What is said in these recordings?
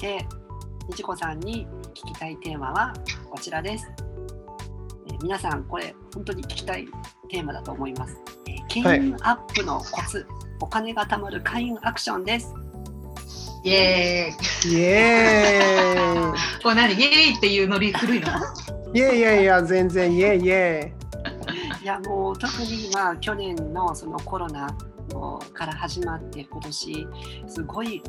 て、にじこさんに聞きたいテーマはこちらです。皆さんこれ本当に聞きたいテーマだと思います。金運アップのコツ、はい、お金が貯まる開運アクションです。イエーイ、イエーイこれ何イエーイっていうノリ古いのいやいやいや全然イエーイイエーイいやもう特にまあ去年のそのコロナから始まって今年すごい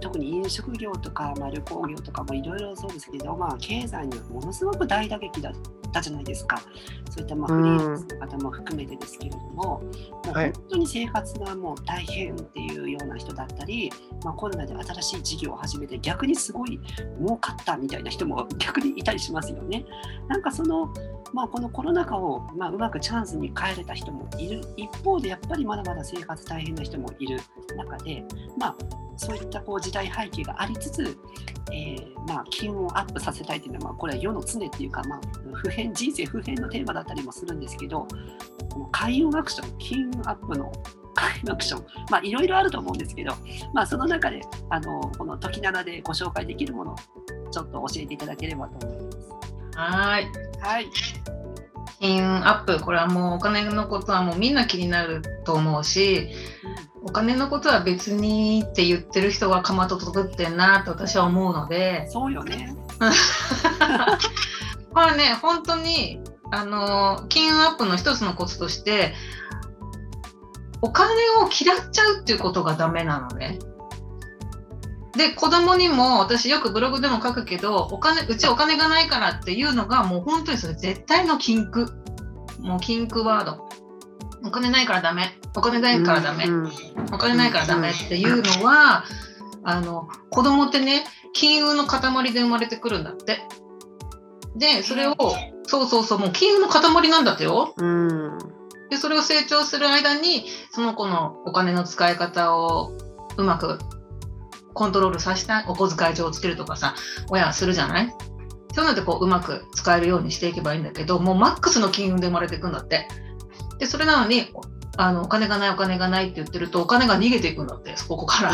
特に飲食業とか、旅行業とかもいろいろそうですけど、経済にものすごく大打撃だったじゃないですか。そういったフリーランスの方も含めてですけれども、もう本当に生活がもう大変っていうような人だったり、コロナで新しい事業を始めて逆にすごい儲かったみたいな人も逆にいたりしますよね。なんかそのこのコロナ禍をうまくチャンスに変えれた人もいる一方で、やっぱりまだまだ生活大変な人もいる中で、そういった時代背景がありつつ、金運をアップさせたいというのは、これは世の常っていうか、人生普遍のテーマだったりもするんですけど、この開運アクション、金運アップの開運アクション、いろいろあると思うんですけど、その中でこの時7でご紹介できるものをちょっと教えていただければと思います。はい、金運アップ、これはもうお金のことはもうみんな気になると思うし、お金のことは別にって言ってる人がかまととぶってんなと私は思うので。そうよねこれね、本当に金運アップの一つのコツとして、お金を嫌っちゃうっていうことがダメなのね。で、子供にも、私よくブログでも書くけど、うちお金がないからっていうのがもう本当にそれ絶対の禁句、もう禁句ワード。お金ないからダメ、お金ないからダメ、お金ないからダメっていうのは、子供ってね、金運の塊で生まれてくるんだって。で、それをそうもう金運の塊なんだってよ。で、それを成長する間にその子のお金の使い方をうまくコントロールさせたい、お小遣い帳をつけるとかさ、親はするじゃない。そういうのでうまく使えるようにしていけばいいんだけど、もうマックスの金運で生まれていくんだって。で、それなのにお金がないお金がないって言ってると、お金が逃げていくんだって、そこから。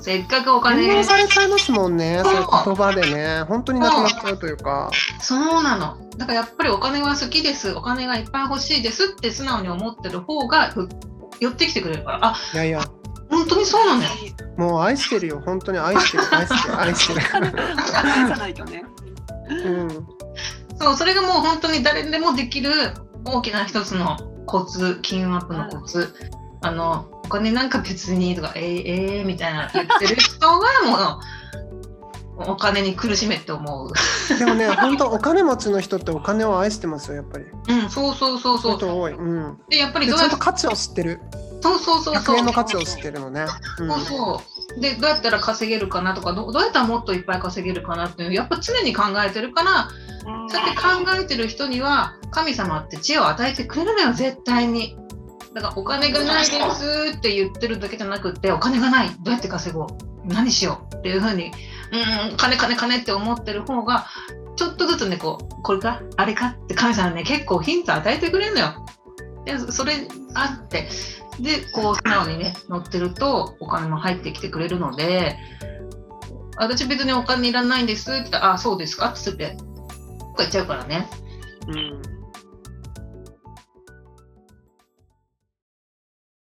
せっかくお金がされちゃいますもんね、そういう言葉でね。本当になくなっちゃうというか。そうなの。だからやっぱりお金は好きです、お金がいっぱい欲しいですって素直に思ってる方が寄ってきてくれるから。本当にそうなんだよ。もう愛してるよ、本当に愛してるじゃないとね。そう、それがもう本当に誰でもできる大きな一つのコツ、金運アップのコツ。お金なんか別にとか、みたいな言ってる人はもうお金に苦しめって思うでもね、本当お金持ちの人ってお金を愛してますよ、やっぱり。そう人多い。で、やっぱりどうやってちゃんと価値を知ってる。100円の価値を知ってるのね。で、どうやったら稼げるかなとか、どうやったらもっといっぱい稼げるかなっていう、やっぱ常に考えてるから。そうやって考えてる人には神様って知恵を与えてくれるのよ、絶対に。だからお金がないですって言ってるだけじゃなくて、お金がない、どうやって稼ごう、何しようっていう風に、金って思ってる方が、ちょっとずつね、これかあれかって神様ね、結構ヒント与えてくれるのよ。で、それあって、で、素直にね乗ってるとお金も入ってきてくれるので、私別にお金いらないんですって言ったら、そうですかって言っちゃうからね。